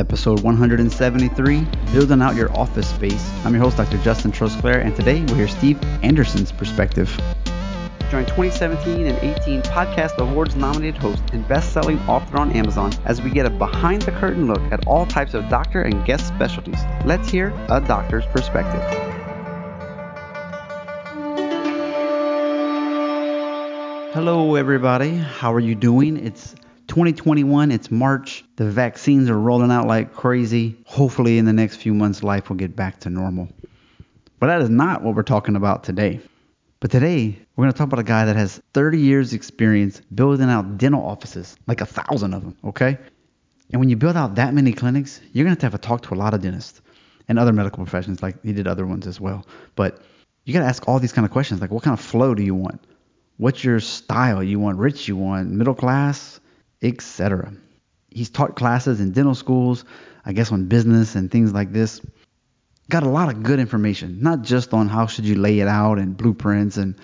episode 173, Building Out Your Office Space. I'm your host, Dr. Justin Trosclare, and today we'll hear Steve Anderson's perspective. Join 2017 and 18 Podcast Awards nominated host and best-selling author on Amazon as we get a behind-the-curtain look at all types of doctor and guest specialties. Let's hear a doctor's perspective. Hello, everybody. How are you doing? It's 2021. It's March. The vaccines are rolling out like crazy. Hopefully, in the next few months, life will get back to normal. But that is not what we're talking about today. But today, we're going to talk about a guy that has 30 years experience building out dental offices, like 1,000 of them, okay? And when you build out that many clinics, you're going to have to talk to a lot of dentists and other medical professionals, like he did other ones as well. But you got to ask all these kind of questions, like what kind of flow do you want? What's your style? You want rich, you want middle class, etc. He's taught classes in dental schools, I guess on business and things like this. Got a lot of good information, not just on how should you lay it out and blueprints and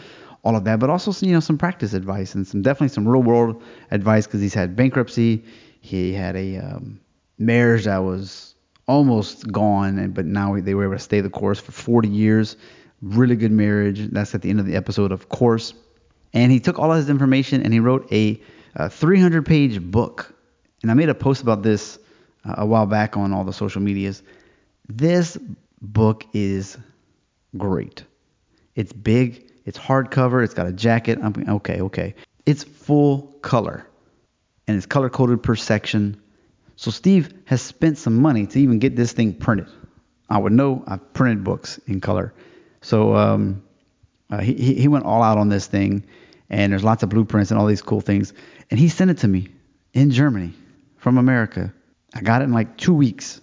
all of that, but also some practice advice and some real world advice, because he's had bankruptcy, he had a marriage that was almost gone, but now they were able to stay the course for 40 years. Really good marriage. That's at the end of the episode, of course. And he took all of his information and he wrote a 300-page book. And I made a post about this a while back on all the social medias. This book is great. It's big, it's hardcover, it's got a jacket. It's full color, and it's color coded per section. So Steve has spent some money to even get this thing printed. I would know, I've printed books in color. So he went all out on this thing, and there's lots of blueprints and all these cool things. And he sent it to me in Germany from America. I got it in like 2 weeks.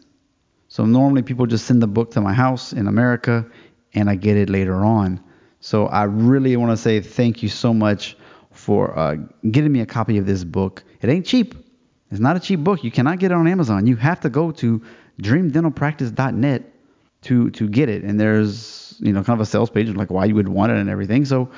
So normally people just send the book to my house in America, and I get it later on. So I really want to say thank you so much for getting me a copy of this book. It ain't cheap. It's not a cheap book. You cannot get it on Amazon. You have to go to DreamDentalPractice.net to get it. And there's kind of a sales page of like why you would want it and everything. So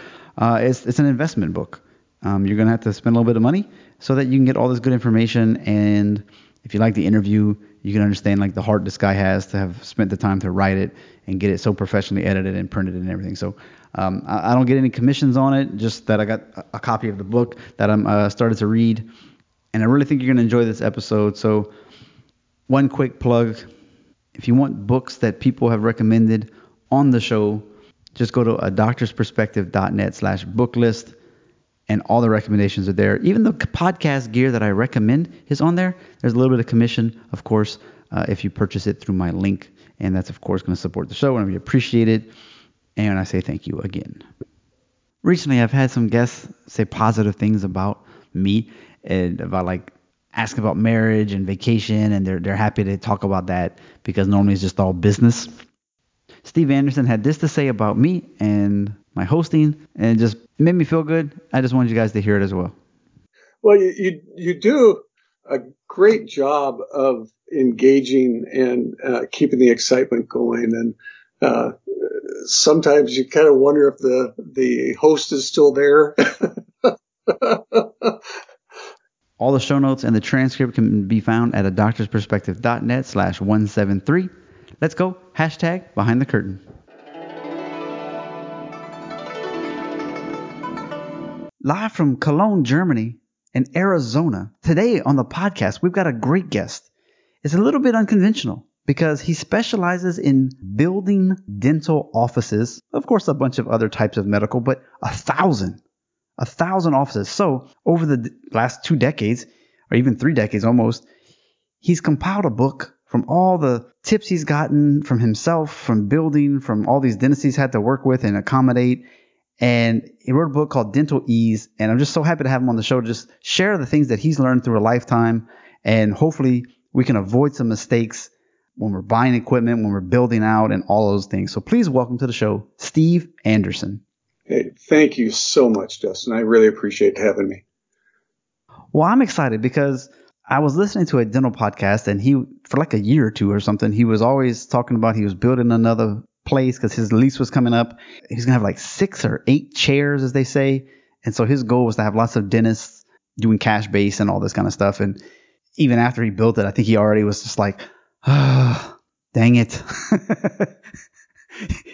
it's an investment book. You're going to have to spend a little bit of money so that you can get all this good information. And if you like the interview, you can understand like the heart this guy has to have spent the time to write it and get it so professionally edited and printed and everything. So I don't get any commissions on it, just that I got a copy of the book that I'm started to read. And I really think you're going to enjoy this episode. So one quick plug. If you want books that people have recommended on the show, just go to adoctorsperspective.net/booklist. And all the recommendations are there. Even the podcast gear that I recommend is on there. There's a little bit of commission, of course, if you purchase it through my link. And that's, of course, going to support the show. And I appreciate it. And I say thank you again. Recently, I've had some guests say positive things about me and about ask about marriage and vacation. And they're happy to talk about that because normally it's just all business. Steve Anderson had this to say about me and my hosting, and it just made me feel good. I just wanted you guys to hear it as well. Well, you do a great job of engaging and keeping the excitement going. And sometimes you kind of wonder if the host is still there. All the show notes and the transcript can be found at adoctorsperspective.net/173. Let's go. #BehindTheCurtain. Live from Cologne, Germany and Arizona, today on the podcast, we've got a great guest. It's a little bit unconventional because he specializes in building dental offices. Of course, a bunch of other types of medical, but 1,000 offices. So over the last 2 decades, or even 3 decades almost, he's compiled a book from all the tips he's gotten from himself, from building, from all these dentists he's had to work with and accommodate. And he wrote a book called Dental Ease, and I'm just so happy to have him on the show to just share the things that he's learned through a lifetime, and hopefully we can avoid some mistakes when we're buying equipment, when we're building out, and all those things. So please welcome to the show, Steve Anderson. Hey, thank you so much, Justin. I really appreciate having me. Well, I'm excited because I was listening to a dental podcast, and he, for like a year or two or something, he was always talking about he was building another place because his lease was coming up. He's gonna have like 6 or 8 chairs, as they say, and so his goal was to have lots of dentists doing cash base and all this kind of stuff. And even after he built it, I think he already was just like, ah, oh, dang it.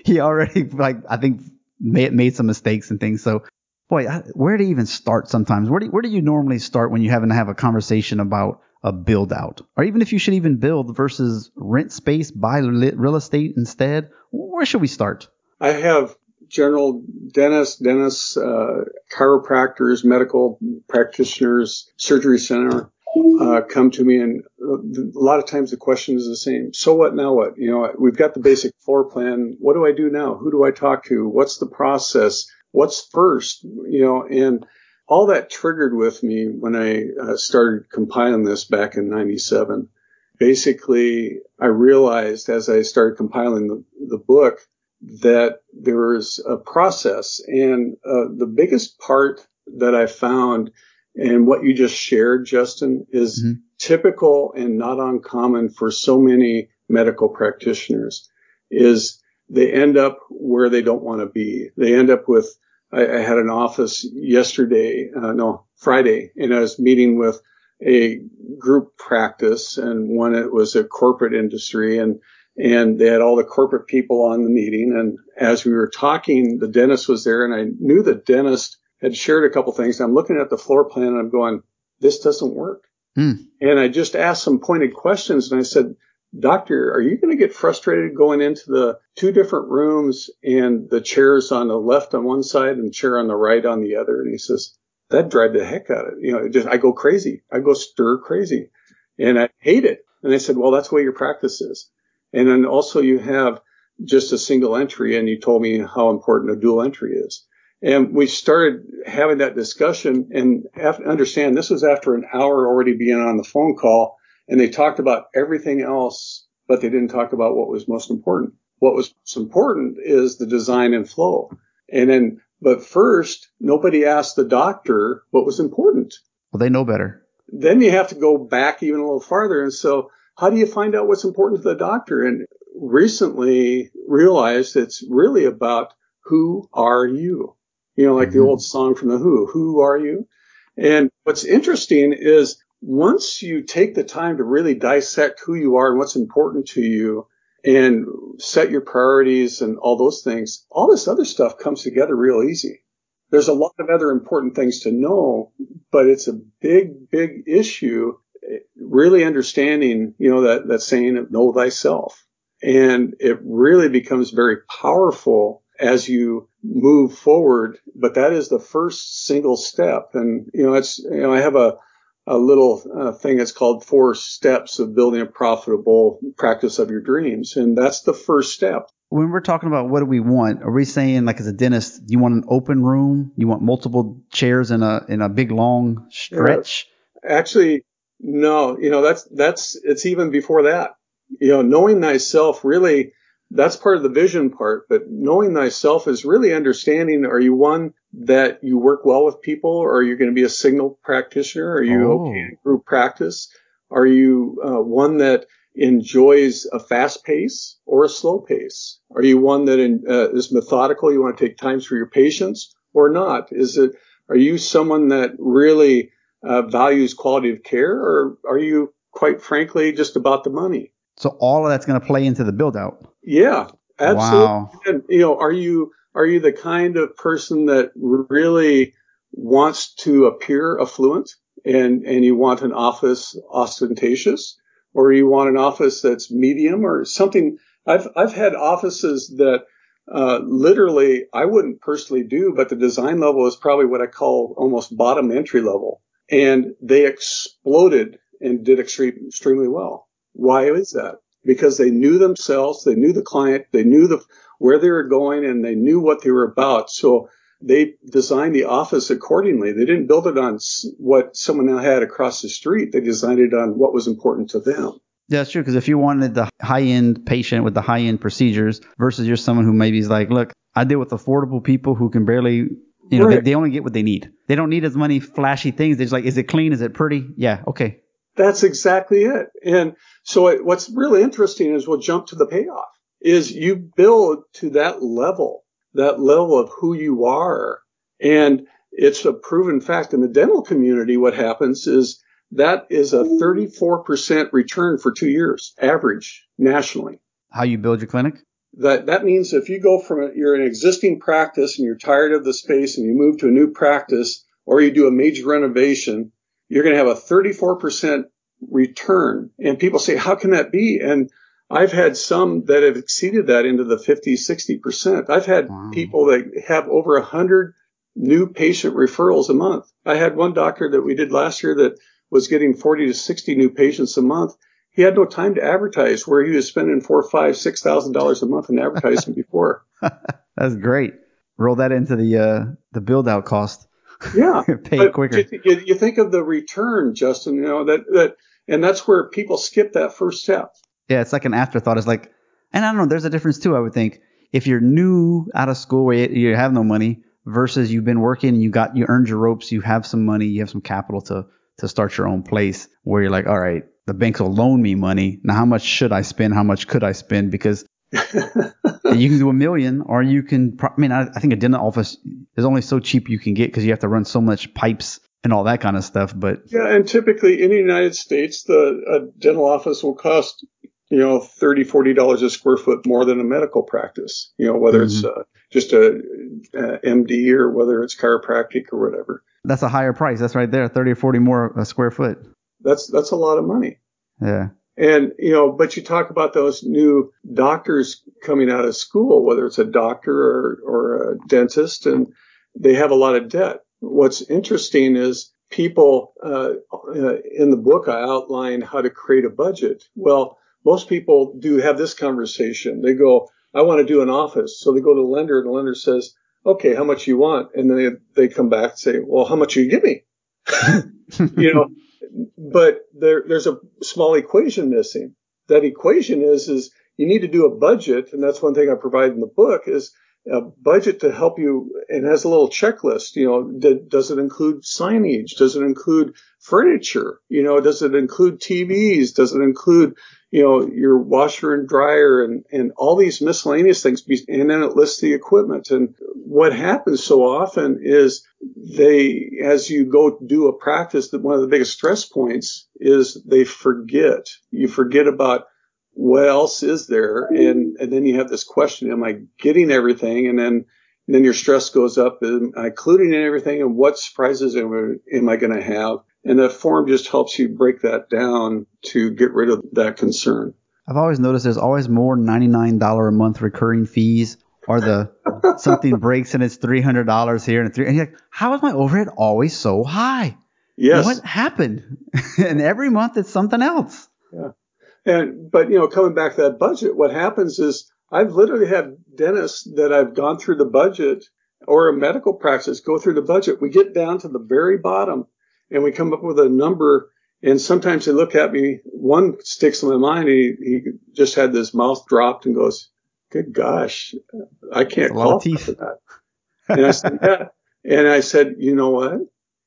He already, like, I think made some mistakes and things. So, boy, where do you even start sometimes? Where do you normally start when you happen to have a conversation about a build out? Or even if you should even build versus rent space, buy real estate instead, where should we start? I have general dentists, chiropractors, medical practitioners, surgery center come to me, and a lot of times the question is the same. So what, now what? You know, we've got the basic floor plan. What do I do now? Who do I talk to? What's the process? What's first? You know, and all that triggered with me when I started compiling this back in 97. Basically, I realized as I started compiling the book that there is a process. And the biggest part that I found, and what you just shared, Justin, is typical and not uncommon for so many medical practitioners, is they end up where they don't want to be. They end up with, I had an office Friday, and I was meeting with a group practice, and one, it was a corporate industry, and they had all the corporate people on the meeting. And as we were talking, the dentist was there, and I knew the dentist had shared a couple things. I'm looking at the floor plan, and I'm going, this doesn't work. Mm. And I just asked some pointed questions, and I said, Doctor, are you going to get frustrated going into the two different rooms and the chairs on the left on one side and the chair on the right on the other? And he says, that drive the heck out of it. You know, I go crazy. I go stir crazy, and I hate it. And I said, well, that's the way your practice is. And then also you have just a single entry, and you told me how important a dual entry is. And we started having that discussion, and understand this was after an hour already being on the phone call. And they talked about everything else, but they didn't talk about what was most important. What was most important is the design and flow. And then, but first, nobody asked the doctor what was important. Well, they know better. Then you have to go back even a little farther. And so how do you find out what's important to the doctor? And recently realized it's really about who are you? You know, like the old song from The Who are you? And what's interesting is, once you take the time to really dissect who you are and what's important to you and set your priorities and all those things, all this other stuff comes together real easy. There's a lot of other important things to know, but it's a big, big issue, really understanding, you know, that saying of know thyself. And it really becomes very powerful as you move forward. But that is the first single step. And, you know, I have a little thing that's called 4 Steps of Building a Profitable Practice of Your Dreams. And that's the first step. When we're talking about what do we want, are we saying, like, as a dentist, you want an open room? You want multiple chairs in a big, long stretch? Actually, no. You know, it's even before that. You know, knowing thyself, really, that's part of the vision part. But knowing thyself is really understanding, are you one that you work well with people, or are you going to be a single practitioner? Are you okay in group practice? Are you one that enjoys a fast pace or a slow pace? Are you one that is methodical? You want to take time for your patients or not? Are you someone that really values quality of care, or are you, quite frankly, just about the money? So all of that's going to play into the build out. Yeah, absolutely. Wow. And, you know, are you the kind of person that really wants to appear affluent and you want an office ostentatious, or you want an office that's medium or something? I've had offices that literally I wouldn't personally do, but the design level is probably what I call almost bottom entry level, and they exploded and did extremely well. Why is that? Because they knew themselves, they knew the client, they knew where they were going, and they knew what they were about. So they designed the office accordingly. They didn't build it on what someone had across the street. They designed it on what was important to them. Yeah, that's true. Because if you wanted the high-end patient with the high-end procedures versus you're someone who maybe is like, look, I deal with affordable people who can barely – you know, right. they only get what they need. They don't need as many flashy things. They're just like, is it clean? Is it pretty? Yeah, okay. That's exactly it. And so what's really interesting is we'll jump to the payoff, is you build to that level of who you are. And it's a proven fact in the dental community. What happens is That is a 34% return for 2 years, average nationally. How you build your clinic? That means if you go from you're an existing practice and you're tired of the space and you move to a new practice or you do a major renovation, you're going to have a 34% return. And people say, how can that be? And I've had some that have exceeded that into the 50, 60%. I've had people that have over 100 new patient referrals a month. I had one doctor that we did last year that was getting 40 to 60 new patients a month. He had no time to advertise, where he was spending $4,000, $5,000, $6,000 a month in advertising before. That's great. Roll that into the build-out cost. Yeah. Pay quicker. You think of the return, Justin, you know, that, and that's where people skip that first step. Yeah, it's like an afterthought. It's like, and I don't know, there's a difference too, I would think. If you're new out of school where you have no money versus you've been working and you earned your ropes, you have some money, you have some capital to start your own place, where you're like, all right, the bank will loan me money. Now, how much should I spend? How much could I spend? Because you can do $1 million, or you can, I think a dental office is only so cheap you can get, because you have to run so much pipes and all that kind of stuff. But yeah, and typically in the United States, a dental office will cost, you know, $30, $40 a square foot more than a medical practice, you know, whether it's just a MD or whether it's chiropractic or whatever. That's a higher price. That's right there, 30 or 40 more a square foot. That's a lot of money. Yeah. And, you know, but you talk about those new doctors coming out of school, whether it's a doctor or a dentist, and they have a lot of debt. What's interesting is people in the book, I outline how to create a budget. Well, most people do have this conversation. They go, I want to do an office. So they go to the lender, and the lender says, okay, how much you want? And then they come back and say, well, how much you give me? You know, but there's a small equation missing. That equation is you need to do a budget. And that's one thing I provide in the book is a budget to help you. And has a little checklist. You know, does it include signage? Does it include furniture? You know, does it include TVs? Does it include, you know, your washer and dryer and all these miscellaneous things? And then it lists the equipment. And what happens so often is as you go do a practice, that one of the biggest stress points is they forget. You forget about what else is there. And then you have this question, am I getting everything? And then your stress goes up, and including in everything, and what surprises am I going to have? And that form just helps you break that down to get rid of that concern. I've always noticed there's always more $99 a month recurring fees, or the something breaks and it's $300 here and and you're like, how is my overhead always so high? Yes. What happened? And every month it's something else. Yeah. But, you know, coming back to that budget, what happens is I've literally had dentists that I've gone through the budget, or a medical practice go through the budget. We get down to the very bottom, and we come up with a number, and sometimes they look at me. One sticks in my mind. He just had this mouth dropped and goes, good gosh, I can't call for that. And I said, yeah. And I said, you know what?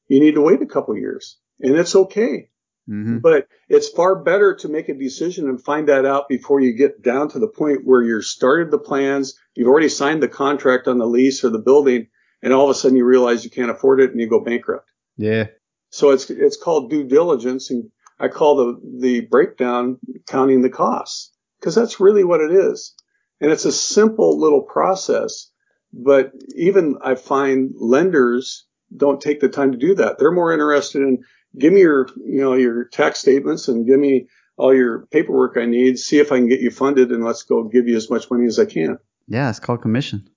You need to wait a couple of years, and it's okay. Mm-hmm. But it's far better to make a decision and find that out before you get down to the point where you started the plans. You've already signed the contract on the lease or the building, and all of a sudden you realize you can't afford it and you go bankrupt. Yeah. So it's called due diligence, and I call the breakdown counting the costs, because that's really what it is. And it's a simple little process, but even I find lenders don't take the time to do that. They're more interested in, give me your tax statements and give me all your paperwork I need, see if I can get you funded, and let's go give you as much money as I can. Yeah, it's called commission.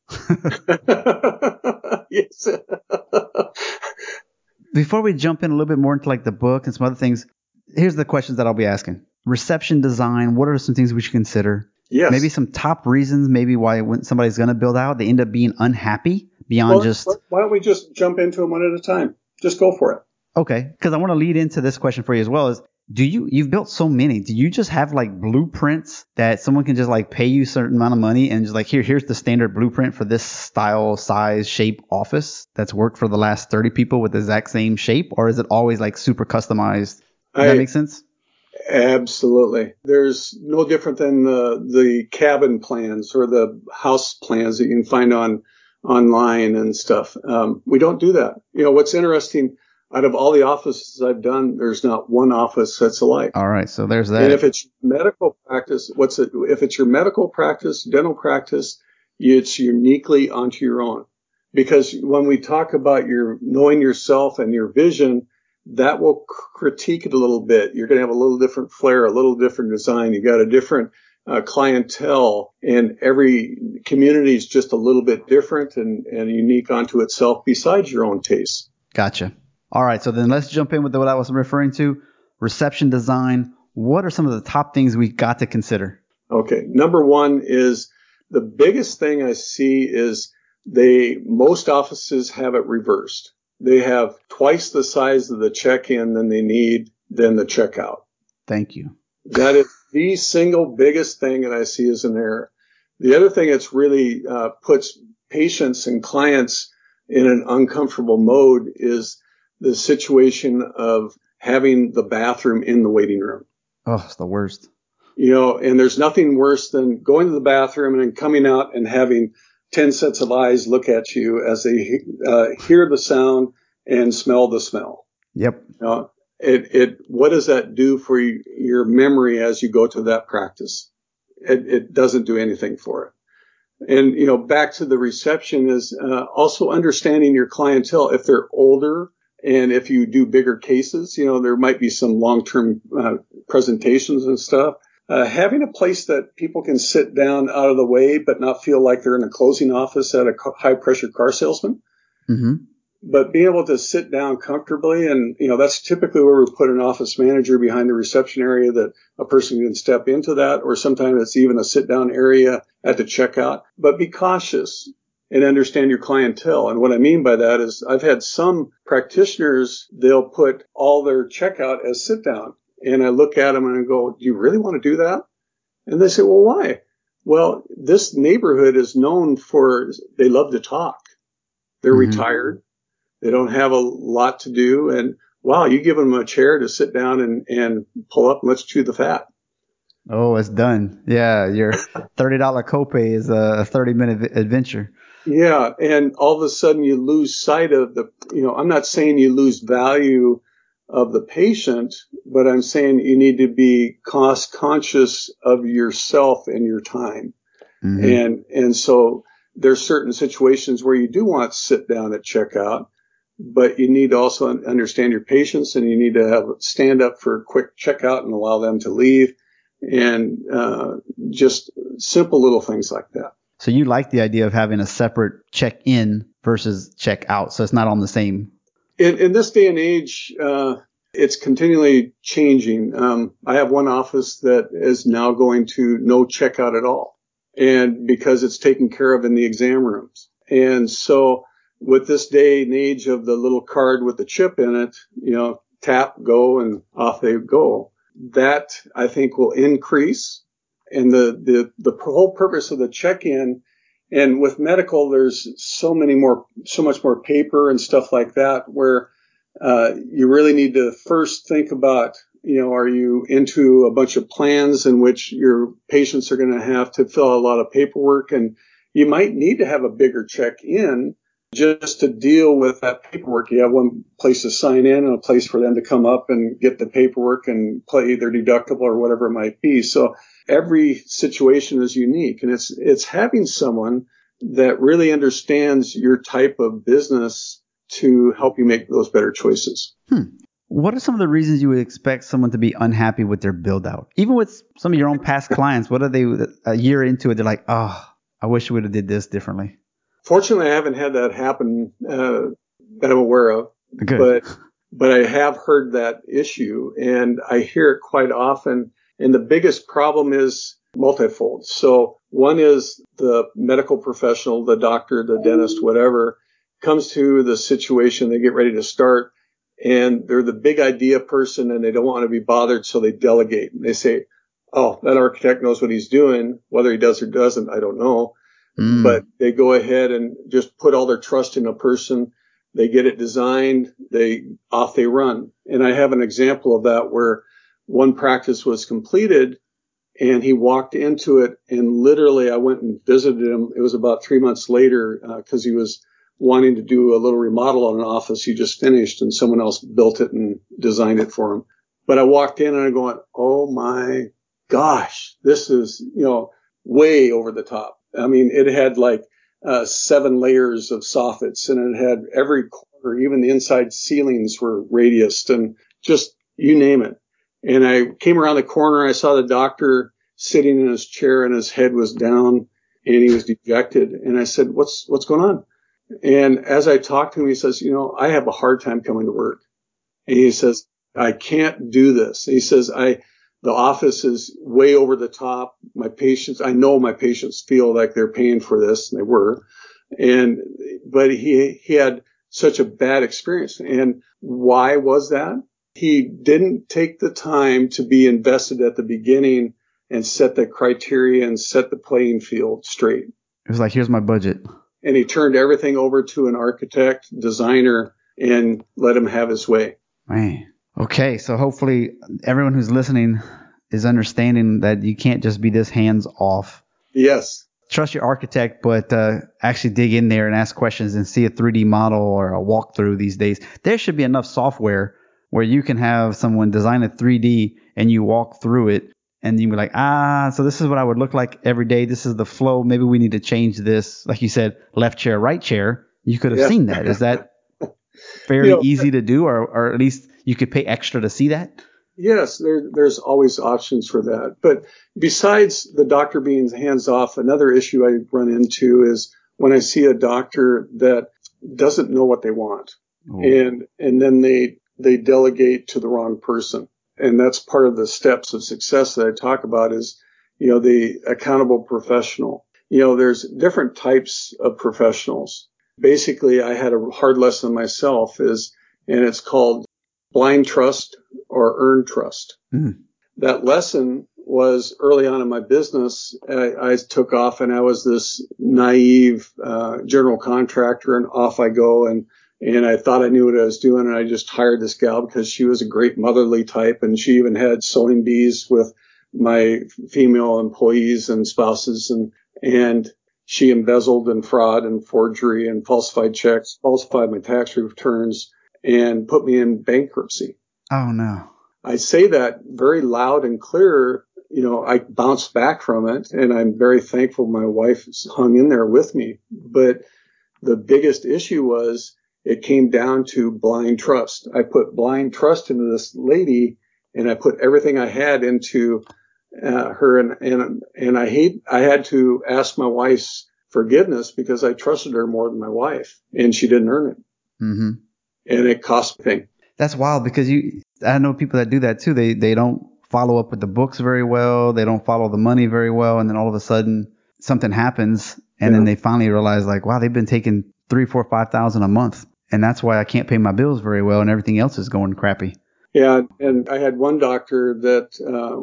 Yes. Before we jump in a little bit more into like the book and some other things, here's the questions that I'll be asking. Reception design, what are some things we should consider? Yes. Maybe some top reasons, maybe why when somebody's going to build out, they end up being unhappy beyond just... Why don't we just jump into them one at a time? Just go for it. Okay, because I want to lead into this question for you as well is, you've built so many. Do you just have like blueprints that someone can just like pay you a certain amount of money and just like, here's the standard blueprint for this style, size, shape office that's worked for the last 30 people with the exact same shape? Or is it always like super customized? Does that make sense? Absolutely. There's no different than the cabin plans or the house plans that you can find online and stuff. We don't do that. You know, what's interesting, out of all the offices I've done, there's not one office that's alike. All right. So there's that. And if it's medical practice, if it's your medical practice, dental practice, it's uniquely onto your own. Because when we talk about your knowing yourself and your vision, that will critique it a little bit. You're going to have a little different flair, a little different design. You got a different clientele, and every community is just a little bit different and unique onto itself besides your own taste. Gotcha. All right. So then let's jump in with what I was referring to, reception design. What are some of the top things we got to consider? Okay. Number one is the biggest thing I see is most offices have it reversed. They have twice the size of the check-in than they need than the checkout. Thank you. That is the single biggest thing that I see is an error. The other thing that's really puts patients and clients in an uncomfortable mode is the situation of having the bathroom in the waiting room. Oh, it's the worst. You know, and there's nothing worse than going to the bathroom and then coming out and having 10 sets of eyes look at you as they hear the sound and smell the smell. Yep. You know, what does that do for your memory as you go to that practice? It doesn't do anything for it. And, you know, back to the reception is also understanding your clientele. If they're older and if you do bigger cases, you know, there might be some long-term presentations and stuff. Having a place that people can sit down out of the way but not feel like they're in a closing office at a high-pressure car salesman. Mm-hmm. But being able to sit down comfortably, and, you know, that's typically where we put an office manager behind the reception area that a person can step into that, or sometimes it's even a sit-down area at the checkout. But be cautious and understand your clientele. And what I mean by that is I've had some practitioners, they'll put all their checkout as sit-down. And I look at them and I go, do you really want to do that? And they say, well, why? Well, this neighborhood is known for, they love to talk. They're mm-hmm. retired. They don't have a lot to do. And wow, you give them a chair to sit down and pull up and let's chew the fat. Oh, it's done. Yeah. Your $30 copay is a 30-minute adventure. Yeah. And all of a sudden you lose sight of I'm not saying you lose value of the patient, but I'm saying you need to be cost conscious of yourself and your time. Mm-hmm. And so there's certain situations where you do want to sit down at checkout, but you need to also understand your patients, and you need to stand up for a quick checkout and allow them to leave, and just simple little things like that. So you like the idea of having a separate check-in versus check-out, so it's not on the same. In this day and age, it's continually changing. I have one office that is now going to no checkout at all, and because it's taken care of in the exam rooms. And so with this day and age of the little card with the chip in it, you know, tap, go, and off they go. That, I think, will increase. And the whole purpose of the check-in, and with medical, there's so much more paper and stuff like that, where you really need to first think about, you know, are you into a bunch of plans in which your patients are going to have to fill out a lot of paperwork, and you might need to have a bigger check-in just to deal with that paperwork. You have one place to sign in and a place for them to come up and get the paperwork and pay their deductible or whatever it might be. So every situation is unique, and it's having someone that really understands your type of business to help you make those better choices. What are some of the reasons you would expect someone to be unhappy with their build out? Even with some of your own past clients, what are they a year into it? They're like, oh, I wish we would have did this differently. Fortunately, I haven't had that happen that I'm aware of. Good. But I have heard that issue, and I hear it quite often. And the biggest problem is multifold. So one is the medical professional, the doctor, the dentist, whatever, comes to the situation, they get ready to start, and they're the big idea person, and they don't want to be bothered, so they delegate. And they say, oh, that architect knows what he's doing. Whether he does or doesn't, I don't know. Mm. But they go ahead and just put all their trust in a person. They get it designed. They run. And I have an example of that where one practice was completed, and he walked into it, and literally I went and visited him. It was about 3 months later because he was wanting to do a little remodel on an office he just finished, and someone else built it and designed it for him. But I walked in and I'm going, oh my gosh, this is, way over the top. I mean, it had like 7 layers of soffits, and it had every corner, even the inside ceilings were radiused, and just you name it. And I came around the corner and I saw the doctor sitting in his chair, and his head was down and he was dejected. And I said, what's going on? And as I talked to him, he says, I have a hard time coming to work. And he says, I can't do this. And he says, the office is way over the top. I know my patients feel like they're paying for this, and they were. But he had such a bad experience. And why was that? He didn't take the time to be invested at the beginning and set the criteria and set the playing field straight. It was like, here's my budget. And he turned everything over to an architect, designer, and let him have his way. Man. Okay, so hopefully everyone who's listening is understanding that you can't just be this hands-off. Yes. Trust your architect, but actually dig in there and ask questions and see a 3D model or a walkthrough these days. There should be enough software where you can have someone design a 3D and you walk through it, and you'd be like, so this is what I would look like every day. This is the flow. Maybe we need to change this. Like you said, left chair, right chair. You could have seen that. Is that fairly easy to do, or at least you could pay extra to see that? Yes, there's always options for that. But besides the doctor being hands-off, another issue I run into is when I see a doctor that doesn't know what they want. Oh. And then they delegate to the wrong person. And that's part of the steps of success that I talk about is, the accountable professional. There's different types of professionals. Basically, I had a hard lesson myself and it's called blind trust or earned trust. Mm. That lesson was early on in my business. I took off and I was this naive general contractor, and off I go. And I thought I knew what I was doing. And I just hired this gal because she was a great motherly type. And she even had sewing bees with my female employees and spouses. And she embezzled and fraud and forgery and falsified checks, falsified my tax returns, and put me in bankruptcy. Oh, no. I say that very loud and clear. I bounced back from it, and I'm very thankful my wife hung in there with me. But the biggest issue was it came down to blind trust. I put blind trust into this lady, and I put everything I had into her. And I had to ask my wife's forgiveness because I trusted her more than my wife, and she didn't earn it. Mm-hmm. And it costs me. That's wild because I know people that do that too. They don't follow up with the books very well. They don't follow the money very well. And then all of a sudden something happens. And then they finally realize like, wow, they've been taking $3,000, $4,000, $5,000 a month. And that's why I can't pay my bills very well. And everything else is going crappy. Yeah. And I had one doctor that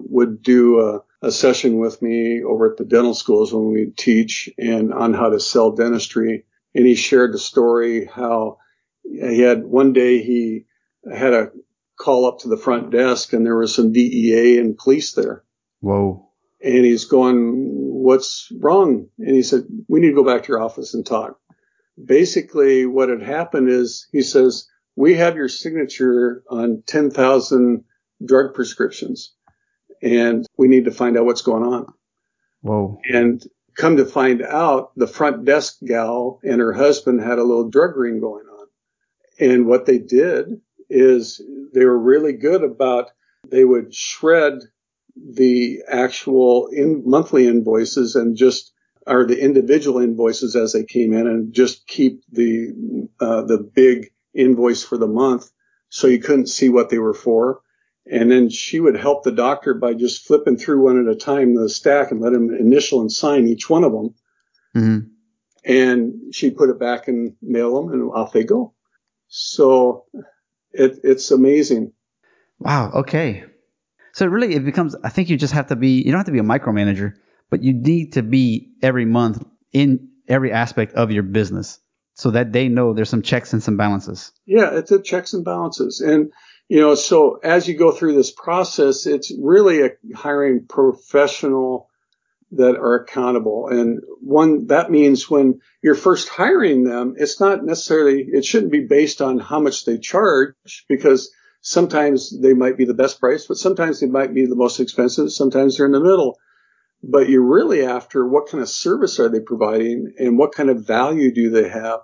would do a session with me over at the dental schools when we teach and on how to sell dentistry. And he shared the story how he had one day he had a call up to the front desk, and there was some DEA and police there. Whoa. And he's going, what's wrong? And he said, we need to go back to your office and talk. Basically what had happened is he says, we have your signature on 10,000 drug prescriptions, and we need to find out what's going on. Whoa. And come to find out, the front desk gal and her husband had a little drug ring going on. And what they did is they were really good about, they would shred the actual monthly invoices and or the individual invoices as they came in, and just keep the big invoice for the month, so you couldn't see what they were for. And then she would help the doctor by just flipping through one at a time the stack and let him initial and sign each one of them. Mm-hmm. And she'd put it back and mail them, and off they go. So it's amazing. Wow. Okay. So really it becomes, I think you don't have to be a micromanager, but you need to be every month in every aspect of your business so that they know there's some checks and some balances. Yeah. It's a checks and balances. And, so as you go through this process, it's really hiring professional that are accountable. And one, that means when you're first hiring them, it's not necessarily, it shouldn't be based on how much they charge, because sometimes they might be the best price, but sometimes they might be the most expensive. Sometimes they're in the middle. But you're really after what kind of service are they providing and what kind of value do they have?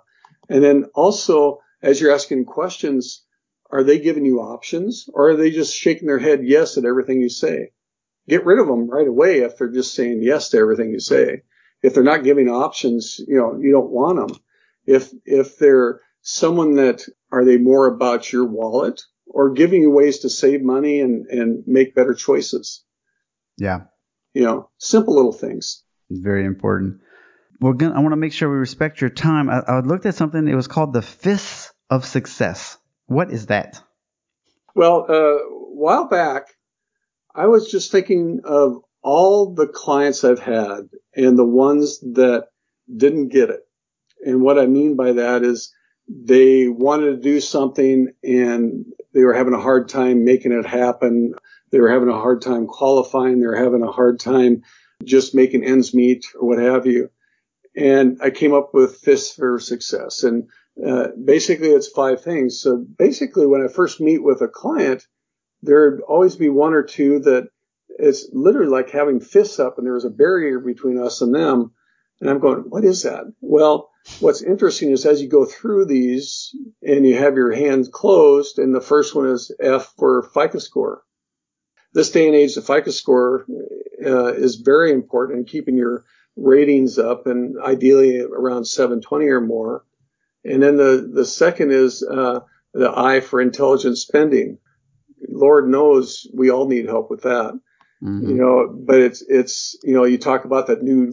And then also, as you're asking questions, are they giving you options, or are they just shaking their head yes at everything you say? Get rid of them right away if they're just saying yes to everything you say. If they're not giving options, you know, you don't want them. If they're someone that, are they more about your wallet or giving you ways to save money and make better choices? Yeah. You know, simple little things. Very important. Well, again, I want to make sure we respect your time. I looked at something. It was called the Fists of Success. What is that? Well, a while back, I was just thinking of all the clients I've had and the ones that didn't get it. And what I mean by that is they wanted to do something and they were having a hard time making it happen. They were having a hard time qualifying. They were having a hard time just making ends meet or what have you. And I came up with Fists for Success. And basically, it's 5 things. So basically, when I first meet with a client, there'd always be one or two that it's literally like having fists up and there was a barrier between us and them. And I'm going, what is that? Well, what's interesting is as you go through these and you have your hands closed, and the first one is F for FICO score. This day and age, the FICO score is very important in keeping your ratings up, and ideally around 720 or more. And then the second is the I for intelligent spending. Lord knows we all need help with that, you know, but it's, you know, you talk about that new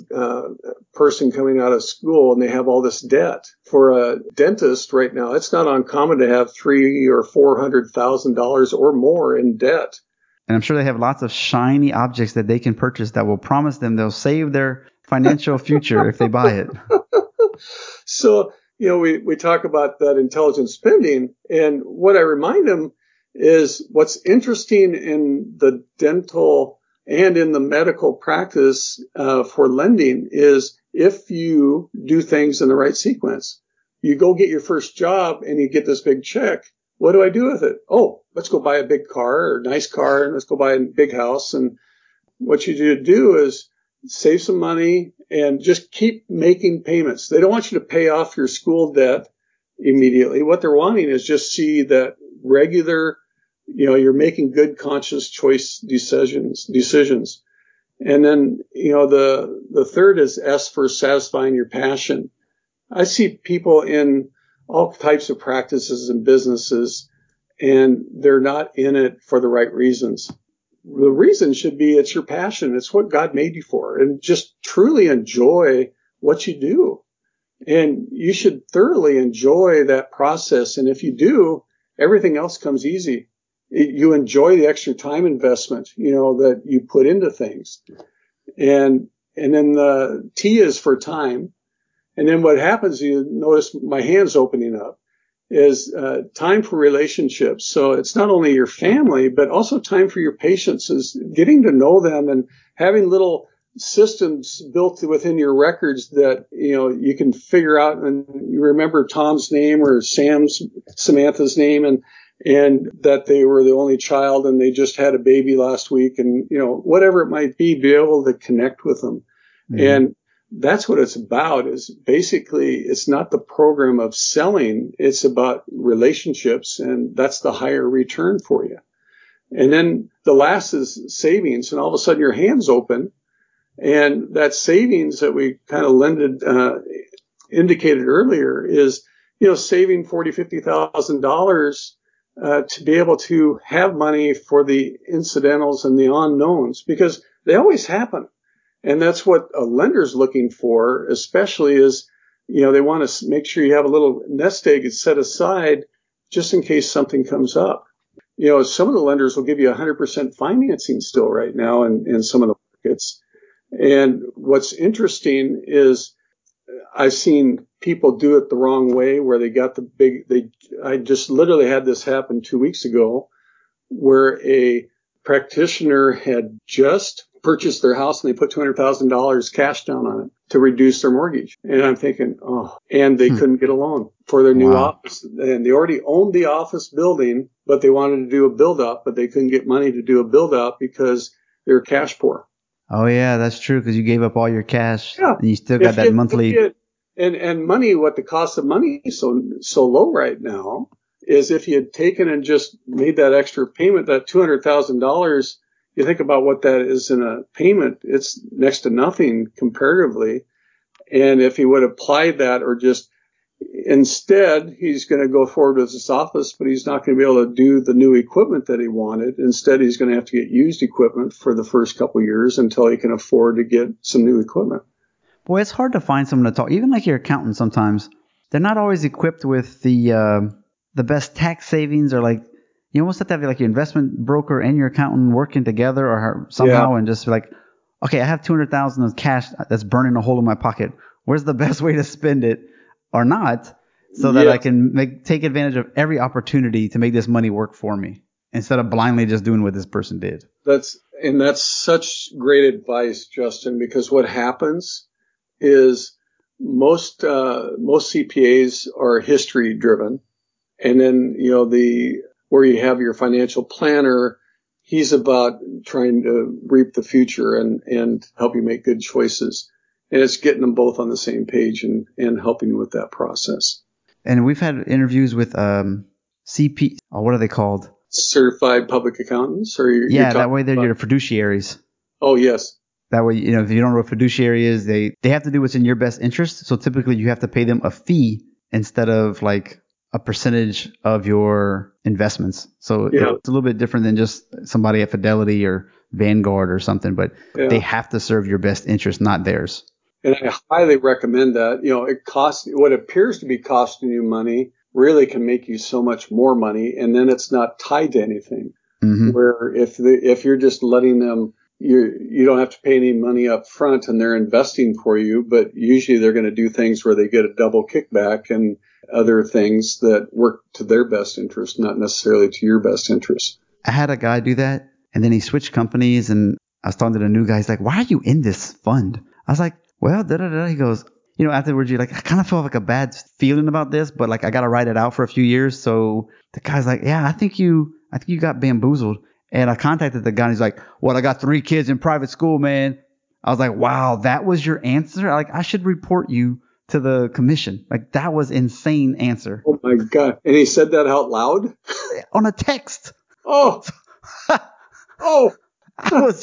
person coming out of school and they have all this debt. For a dentist right now, it's not uncommon to have $300,000 or $400,000 or more in debt. And I'm sure they have lots of shiny objects that they can purchase that will promise them they'll save their financial future if they buy it. So, you know, we talk about that intelligent spending, and what I remind them is what's interesting in the dental and in the medical practice for lending is if you do things in the right sequence. You go get your first job and you get this big check. What do I do with it? Oh, let's go buy a big car or nice car, and let's go buy a big house. And what you do is save some money and just keep making payments. They don't want you to pay off your school debt immediately. What they're wanting is just see that regular, you know, you're making good conscious choice decisions. And then, you know, the third is S for satisfying your passion. I see people in all types of practices and businesses, and they're not in it for the right reasons. The reason should be it's your passion. It's what God made you for, and just truly enjoy what you do. And you should thoroughly enjoy that process. And if you do, everything else comes easy. You enjoy the extra time investment, you know, that you put into things. And then the T is for time. And then what happens, you notice my hands opening up, is time for relationships. So it's not only your family, but also time for your patients, is getting to know them and having little systems built within your records that, you know, you can figure out, and you remember Tom's name or Samantha's name, and that they were the only child and they just had a baby last week, and, you know, whatever it might be able to connect with them. Mm-hmm. And that's what it's about, is basically it's not the program of selling. It's about relationships, and that's the higher return for you. And then the last is savings, and all of a sudden your hands open. And that savings that we kind of indicated earlier is, you know, saving $40,000, $50,000 to be able to have money for the incidentals and the unknowns, because they always happen. And that's what a lender's looking for, especially is, you know, they want to make sure you have a little nest egg set aside just in case something comes up. You know, some of the lenders will give you 100% financing still right now in some of the markets. And what's interesting is I've seen people do it the wrong way, where they got I just literally had this happen 2 weeks ago, where a practitioner had just purchased their house and they put $200,000 cash down on it to reduce their mortgage. And I'm thinking, oh, and they couldn't get a loan for their new office. And they already owned the office building, but they wanted to do a build up, but they couldn't get money to do a build up because they were cash poor. Oh, yeah, that's true. Because you gave up all your cash and you still got that monthly. And money, what the cost of money is so low right now is if you had taken and just made that extra payment, that $200,000, you think about what that is in a payment, it's next to nothing comparatively. And if he would apply that or just instead, he's going to go forward with this office, but he's not going to be able to do the new equipment that he wanted. Instead, he's going to have to get used equipment for the first couple of years until he can afford to get some new equipment. Boy, it's hard to find someone to talk. Even like your accountant sometimes, they're not always equipped with the best tax savings, or like you almost have to have like your investment broker and your accountant working together or somehow and just be like, okay, I have $200,000 of cash that's burning a hole in my pocket. Where's the best way to spend it or not so that I can take advantage of every opportunity to make this money work for me instead of blindly just doing what this person did. That's such great advice, Justin, because what happens is most CPAs are history driven. And then, you know, where you have your financial planner, he's about trying to reap the future and help you make good choices. And it's getting them both on the same page and helping you with that process. And we've had interviews with what are they called? Certified public accountants? Or you're that way they're your fiduciaries. Oh, yes. That way, you know, if you don't know what fiduciary is, they have to do what's in your best interest. So typically you have to pay them a fee instead of like a percentage of your investments. So it's a little bit different than just somebody at Fidelity or Vanguard or something, but they have to serve your best interest, not theirs. And I highly recommend that. You know, what appears to be costing you money really can make you so much more money. And then it's not tied to anything. Mm-hmm. Where if you're just letting them, you don't have to pay any money up front and they're investing for you, but usually they're going to do things where they get a double kickback and other things that work to their best interest, not necessarily to your best interest. I had a guy do that, and then he switched companies, and I was talking to the new guy. He's like, why are you in this fund? I was like, well, da-da-da. He goes, you know, afterwards, you're like, I kind of feel like a bad feeling about this, but like I got to ride it out for a few years. So the guy's like, yeah, I think you got bamboozled. And I contacted the guy, and he's like, well, I got 3 kids in private school, man. I was like, wow, that was your answer? Like, I should report you to the commission. Like, that was insane answer. Oh my God. And he said that out loud? On a text. Oh. Oh. I was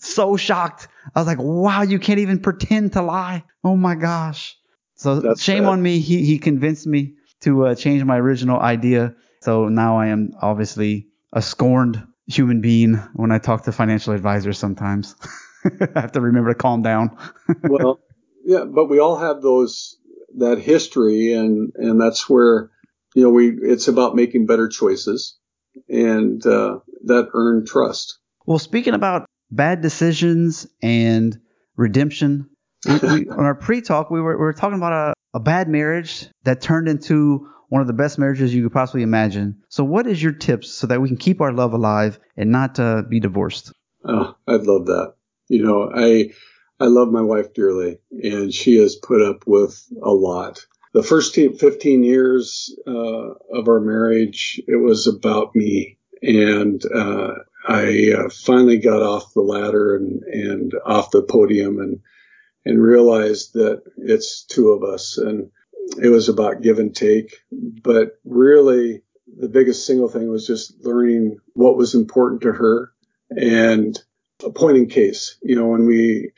so shocked. I was like, wow, you can't even pretend to lie. Oh my gosh. So that's shame on me. He convinced me to change my original idea. So now I am obviously a scorned human being when I talk to financial advisors sometimes. I have to remember to calm down. Well, yeah, but we all have that history, and that's where, you know, it's about making better choices and that earned trust. Well, speaking about bad decisions and redemption, on our pre-talk, we were talking about a bad marriage that turned into one of the best marriages you could possibly imagine. So what is your tips so that we can keep our love alive and not be divorced? Oh, I'd love that. You know, I love my wife dearly, and she has put up with a lot. The first 15 years of our marriage, it was about me. And I finally got off the ladder and off the podium and realized that it's two of us. And it was about give and take. But really, the biggest single thing was just learning what was important to her and a point in case. You know, when we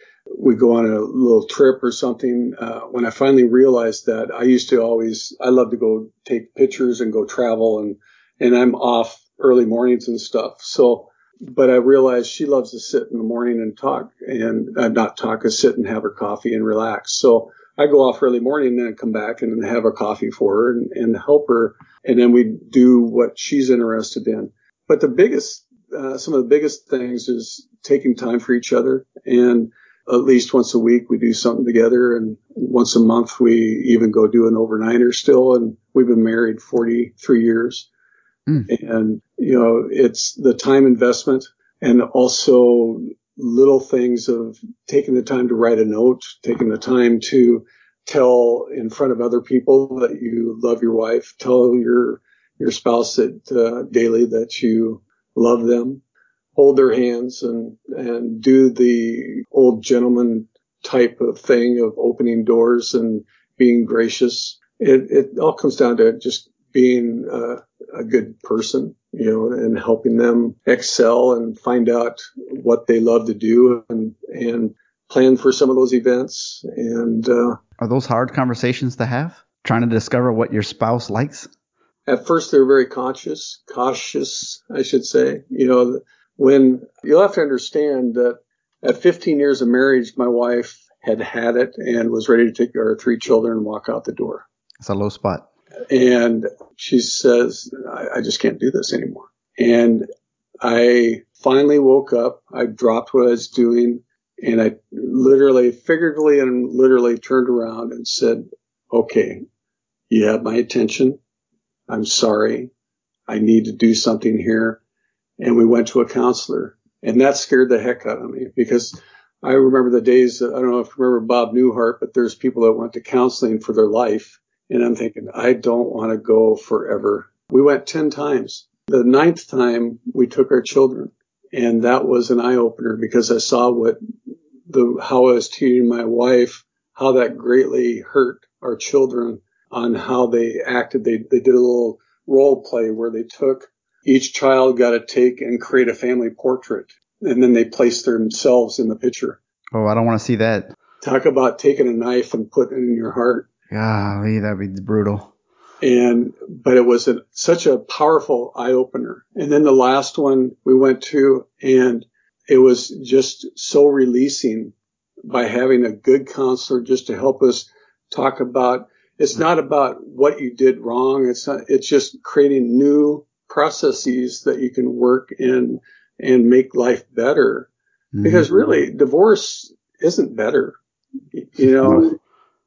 go on a little trip or something. When I finally realized that, I love to go take pictures and go travel, and I'm off early mornings and stuff. So, but I realized she loves to sit in the morning and talk, and sit and have her coffee and relax. So I go off early morning and then come back and have a coffee for her and help her. And then we do what she's interested in. But some of the biggest things is taking time for each other, and at least once a week we do something together, and once a month we even go do an overnighter still, and we've been married 43 years. Mm. And, you know, it's the time investment. and also little things of taking the time to write a note, taking the time to tell in front of other people that you love your wife, tell your spouse that daily that you love them, hold their hands and do the old gentleman type of thing of opening doors and being gracious. It all comes down to just being a good person, you know, and helping them excel and find out what they love to do and plan for some of those events. And are those hard conversations to have? Trying to discover what your spouse likes? At first, they're very cautious, I should say. You know, when you'll have to understand that at 15 years of marriage, my wife had it and was ready to take our three children and walk out the door. It's a low spot. And she says, I just can't do this anymore. And I finally woke up. I dropped what I was doing. And I literally, figuratively and literally turned around and said, okay, you have my attention. I'm sorry. I need to do something here. And we went to a counselor. And that scared the heck out of me because I remember the days, I don't know if you remember Bob Newhart, but there's people that went to counseling for their life. And I'm thinking, I don't want to go forever. We went 10 times. The 9th time, we took our children. And that was an eye-opener because I saw how I was treating my wife, how that greatly hurt our children on how they acted. They did a little role play where they took each child got to take and create a family portrait, and then they placed themselves in the picture. Oh, I don't want to see that. Talk about taking a knife and putting it in your heart. Golly, that'd be brutal. But it was such a powerful eye-opener. And then the last one we went to, and it was just so releasing by having a good counselor just to help us talk about, it's not about what you did wrong. It's just creating new processes that you can work in and make life better. Mm-hmm. Because really, divorce isn't better. You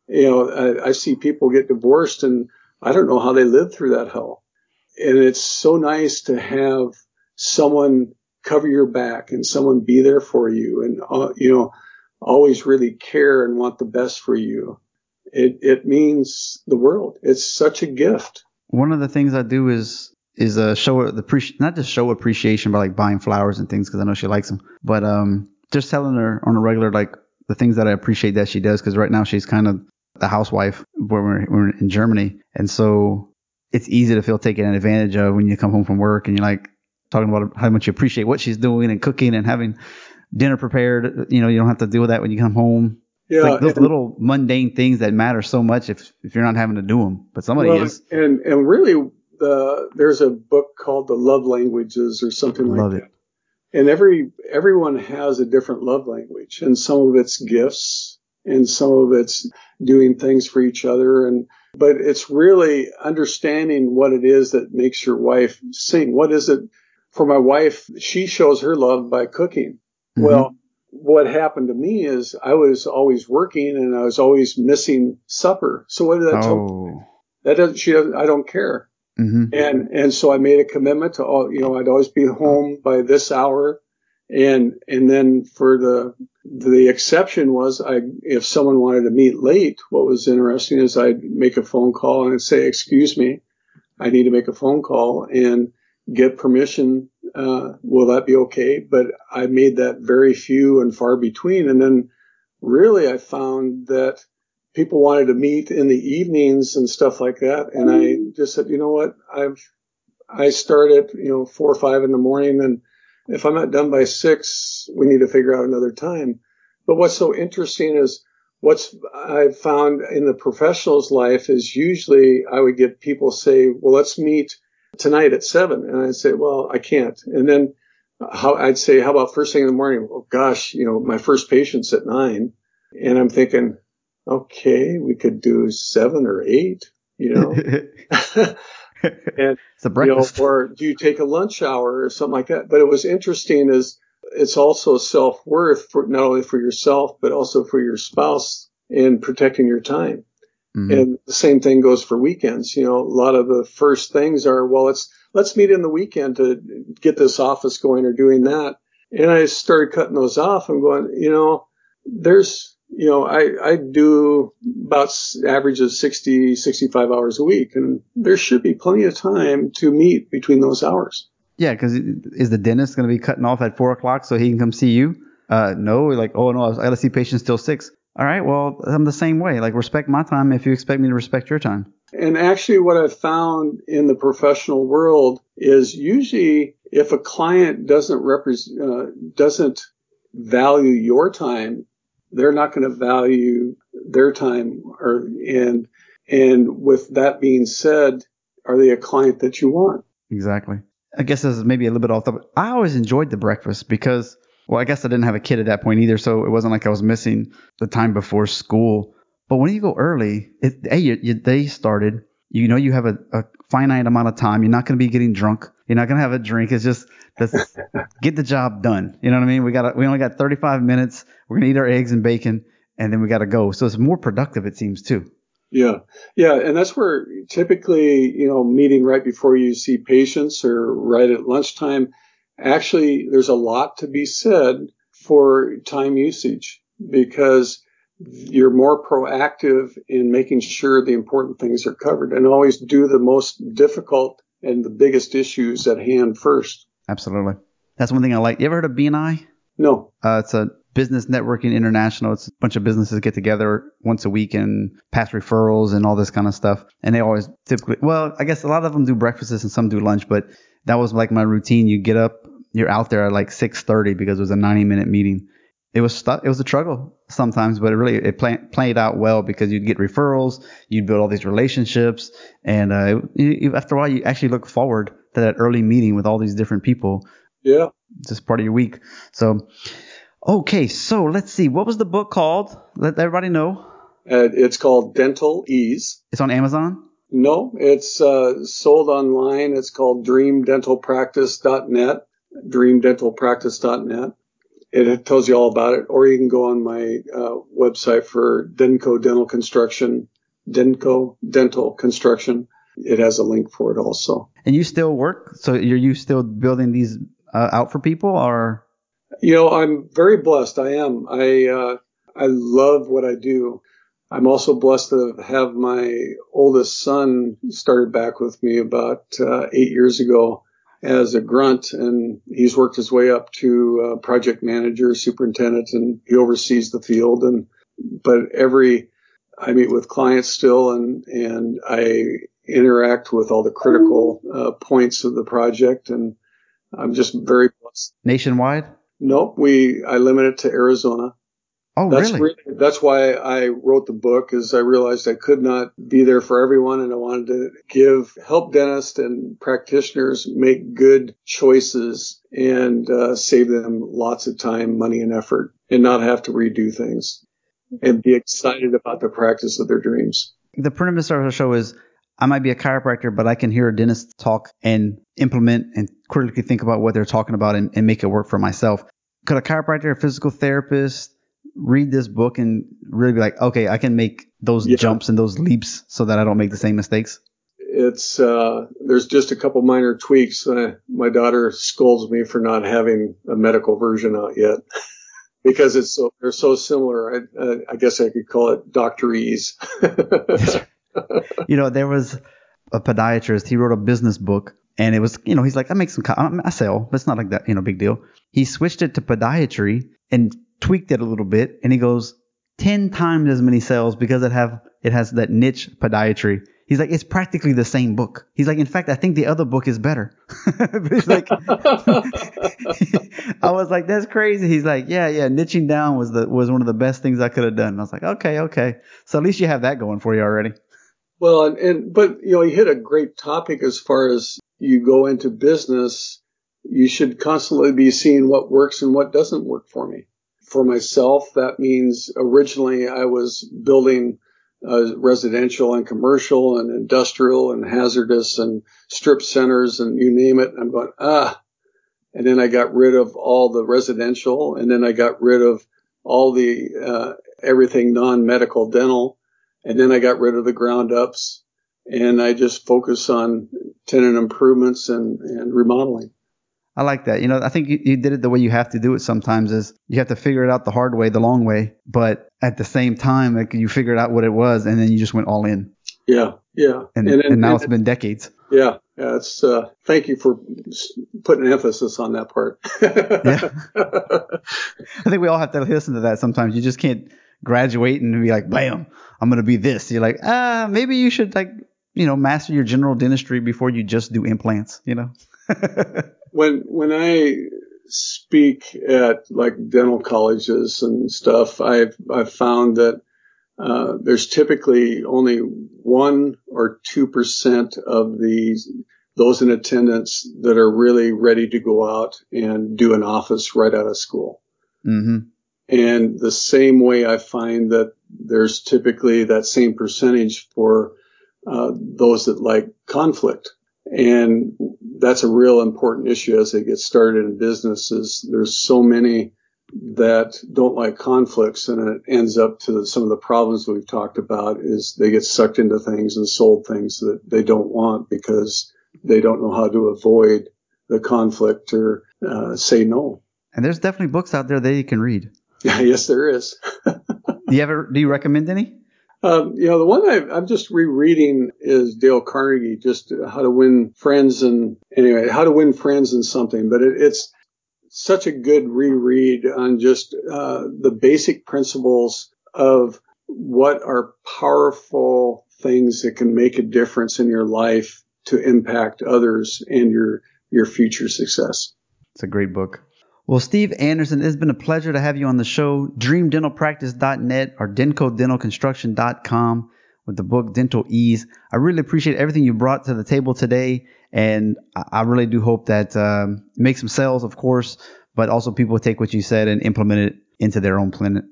know, I see people get divorced and I don't know how they live through that hell. And it's so nice to have someone cover your back and someone be there for you and, you know, always really care and want the best for you. It means the world. It's such a gift. One of the things I do is not just show appreciation by like buying flowers and things because I know she likes them, but just telling her on a regular, like the things that I appreciate that she does, because right now she's kind of the housewife where we're in Germany. And so it's easy to feel taken advantage of when you come home from work and you're like talking about how much you appreciate what she's doing and cooking and having dinner prepared. You know, you don't have to deal with that when you come home. Yeah, like those little mundane things that matter so much if you're not having to do them, but somebody is. And really, there's a book called The Love Languages or something like that. And everyone has a different love language, and some of it's gifts, and some of it's doing things for each other. But it's really understanding what it is that makes your wife sing. What is it for my wife? She shows her love by cooking. Mm-hmm. Well, what happened to me is I was always working and I was always missing supper. So what did that tell me? I don't care. Mm-hmm. And so I made a commitment to all, you know, I'd always be home by this hour. And then for the exception was if someone wanted to meet late, what was interesting is I'd make a phone call and I'd say, excuse me, I need to make a phone call and get permission. Will that be okay? But I made that very few and far between. And then really I found that people wanted to meet in the evenings and stuff like that. And I just said, you know what? I start at, you know, 4 or 5 in the morning. And if I'm not done by 6, we need to figure out another time. But what's so interesting is what's I've found in the professional's life is usually I would get people say, well, let's meet tonight at 7. And I'd say, well, I can't. And then I'd say, how about first thing in the morning? Well, gosh, you know, my first patient's at 9. And I'm thinking, okay, we could do 7 or 8, you know. And, it's a breakfast. You know, or do you take a lunch hour or something like that? But it was interesting is it's also self-worth for not only for yourself, but also for your spouse in protecting your time. Mm-hmm. And the same thing goes for weekends. You know, a lot of the first things are, well, let's meet in the weekend to get this office going or doing that. And I started cutting those off and going, you know, there's, you know, I do about average of 60, 65 hours a week. And there should be plenty of time to meet between those hours. Yeah, because is the dentist going to be cutting off at 4 o'clock so he can come see you? No, we're like, oh, no, I got to see patients till 6. All right, well, I'm the same way. Like, respect my time if you expect me to respect your time. And actually what I've found in the professional world is usually if a client doesn't value your time, they're not going to value their time. And with that being said, are they a client that you want? Exactly. I guess this is maybe a little bit off topic. I always enjoyed the breakfast because, well, I guess I didn't have a kid at that point either, so it wasn't like I was missing the time before school. But when you go early, your day started. You know you have a finite amount of time. You're not going to be getting drunk. You're not going to have a drink. It's just get the job done. You know what I mean? We only got 35 minutes. We're going to eat our eggs and bacon, and then we got to go. So it's more productive, it seems, too. Yeah. Yeah. And that's where typically, you know, meeting right before you see patients or right at lunchtime, actually, there's a lot to be said for time usage because you're more proactive in making sure the important things are covered and always do the most difficult and the biggest issues at hand first. Absolutely. That's one thing I like. You ever heard of BNI? No. It's a Business Networking International. It's a bunch of businesses get together once a week and pass referrals and all this kind of stuff. And they always typically, well, I guess a lot of them do breakfasts and some do lunch, but that was like my routine. You get up, you're out there at like 6:30 because it was a 90-minute meeting. It was a struggle sometimes, but it really played out well because you'd get referrals, you'd build all these relationships, and after a while you actually look forward to that early meeting with all these different people. Yeah, it's just part of your week. So, okay, so let's see, what was the book called? Let everybody know. It's called Dental Ease. It's on Amazon. No, it's sold online. It's called DreamDentalPractice.net. DreamDentalPractice.net. It tells you all about it, or you can go on my website for Denco Dental Construction, Denco Dental Construction. It has a link for it also. And you still work? So are you still building these out for people? Or? You know, I'm very blessed. I am. I love what I do. I'm also blessed to have my oldest son started back with me about 8 years ago as a grunt, and he's worked his way up to project manager, superintendent, and he oversees the field. I meet with clients still, and I interact with all the critical points of the project, and I'm just very blessed. Nationwide? Nope, I limit it to Arizona. Oh, that's really? That's why I wrote the book, is I realized I could not be there for everyone, and I wanted to help dentists and practitioners make good choices and save them lots of time, money, and effort, and not have to redo things, and be excited about the practice of their dreams. The premise of our show is I might be a chiropractor, but I can hear a dentist talk and implement and critically think about what they're talking about and make it work for myself. Could a chiropractor, a physical therapist, read this book and really be like, okay, I can make those jumps and those leaps so that I don't make the same mistakes? It's there's just a couple minor tweaks. My daughter scolds me for not having a medical version out yet because they're so similar. I guess I could call it Dr. Ease. You know, there was a podiatrist. He wrote a business book, and it was, you know, he's like, I sell, but it's not like that, you know, big deal. He switched it to podiatry and tweaked it a little bit, and he goes 10 times as many sales because it has that niche podiatry. He's like, it's practically the same book. He's like, in fact, I think the other book is better. He's like, I was like, that's crazy. He's like, yeah, niching down was one of the best things I could have done. And I was like, okay. So at least you have that going for you already. Well, but you know, you hit a great topic as far as you go into business. You should constantly be seeing what works and what doesn't work for me. For myself, that means originally I was building residential and commercial and industrial and hazardous and strip centers and you name it. I'm going, and then I got rid of all the residential, and then I got rid of all the everything non-medical dental, and then I got rid of the ground ups, and I just focus on tenant improvements and remodeling. I like that. You know, I think you did it the way you have to do it sometimes, is you have to figure it out the hard way, the long way. But at the same time, like, you figured out what it was, and then you just went all in. Yeah, yeah. And now it's been decades. Yeah. Yeah, it's, thank you for putting an emphasis on that part. Yeah. I think we all have to listen to that sometimes. You just can't graduate and be like, bam, I'm going to be this. You're like, maybe you should, like, you know, master your general dentistry before you just do implants, you know? When I speak at, like, dental colleges and stuff, I've found that there's typically only 1 or 2% of those in attendance that are really ready to go out and do an office right out of school. Mm-hmm. And the same way, I find that there's typically that same percentage for those that like conflict. And that's a real important issue as they get started in business, is there's so many that don't like conflicts, and it ends up to some of the problems we've talked about, is they get sucked into things and sold things that they don't want because they don't know how to avoid the conflict or say no. And there's definitely books out there that you can read. Yeah, yes, there is. Do you recommend any? You know, the one I'm just rereading is Dale Carnegie, just How to Win Friends and Something. But it's such a good reread on just the basic principles of what are powerful things that can make a difference in your life to impact others and your future success. It's a great book. Well, Steve Anderson, it's been a pleasure to have you on the show. DreamDentalPractice.net or DencoDentalConstruction.com with the book Dental Ease. I really appreciate everything you brought to the table today. And I really do hope that make some sales, of course, but also people take what you said and implement it into their own clinic,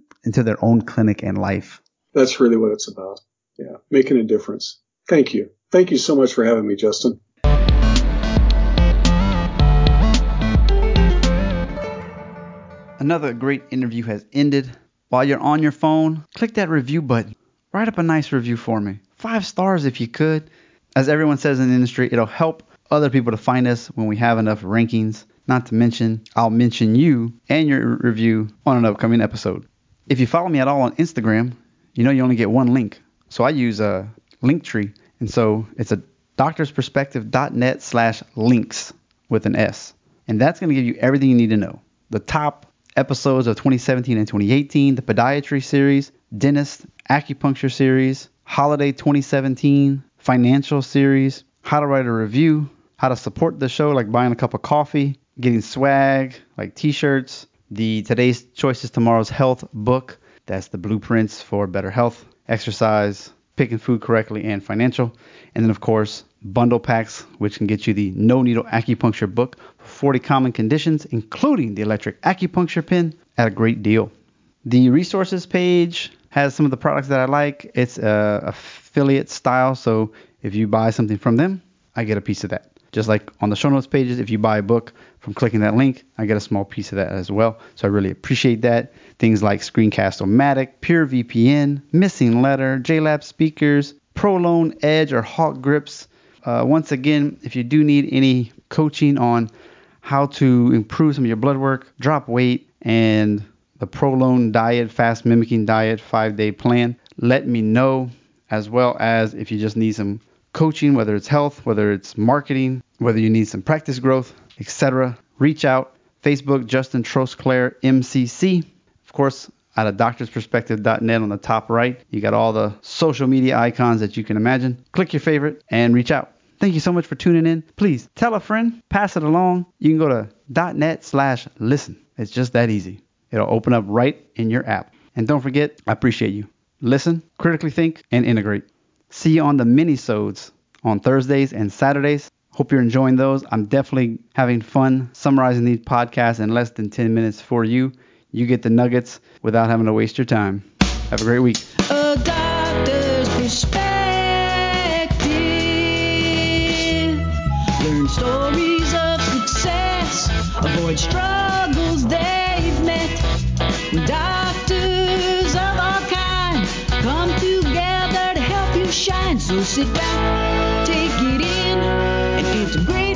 and life. That's really what it's about. Yeah, making a difference. Thank you. Thank you so much for having me, Justin. Another great interview has ended. While you're on your phone, click that review button. Write up a nice review for me. 5 stars if you could. As everyone says in the industry, it'll help other people to find us when we have enough rankings. Not to mention, I'll mention you and your review on an upcoming episode. If you follow me at all on Instagram, you know you only get 1 link. So I use Linktree. And so it's a doctorsperspective.net/links with an S. And that's going to give you everything you need to know. The top episodes of 2017 and 2018, the podiatry series, dentist, acupuncture series, holiday 2017, financial series, how to write a review, how to support the show, like buying a cup of coffee, getting swag, like t-shirts, the Today's Choices, Tomorrow's Health book. That's the blueprints for better health, exercise, picking food correctly, and financial. And then, of course, bundle packs, which can get you the No Needle Acupuncture book, 40 common conditions, including the electric acupuncture pin, at a great deal. The resources page has some of the products that I like. It's affiliate style, so if you buy something from them, I get a piece of that. Just like on the show notes pages, if you buy a book from clicking that link, I get a small piece of that as well. So I really appreciate that. Things like Screencast-O-Matic, PureVPN, Missing Letter, JLab speakers, Prolone, Edge, or Hawk Grips. Once again, if you do need any coaching on how to improve some of your blood work, drop weight, and the Prolone diet, fast mimicking diet, 5-day plan, let me know. As well as if you just need some coaching, whether it's health, whether it's marketing, whether you need some practice growth, etc., reach out. Facebook, Justin Trosclare, MCC. Of course, out of doctorsperspective.net on the top right, you got all the social media icons that you can imagine. Click your favorite and reach out. Thank you so much for tuning in. Please tell a friend, pass it along. You can go to .net/listen. It's just that easy. It'll open up right in your app. And don't forget, I appreciate you. Listen, critically think, and integrate. See you on the mini-sodes on Thursdays and Saturdays. Hope you're enjoying those. I'm definitely having fun summarizing these podcasts in less than 10 minutes for you. You get the nuggets without having to waste your time. Have a great week. A doctor's perspective. Learn stories of success, avoid struggles they've met. When doctors of all kinds come together to help you shine, so sit back, take it in, and integrate.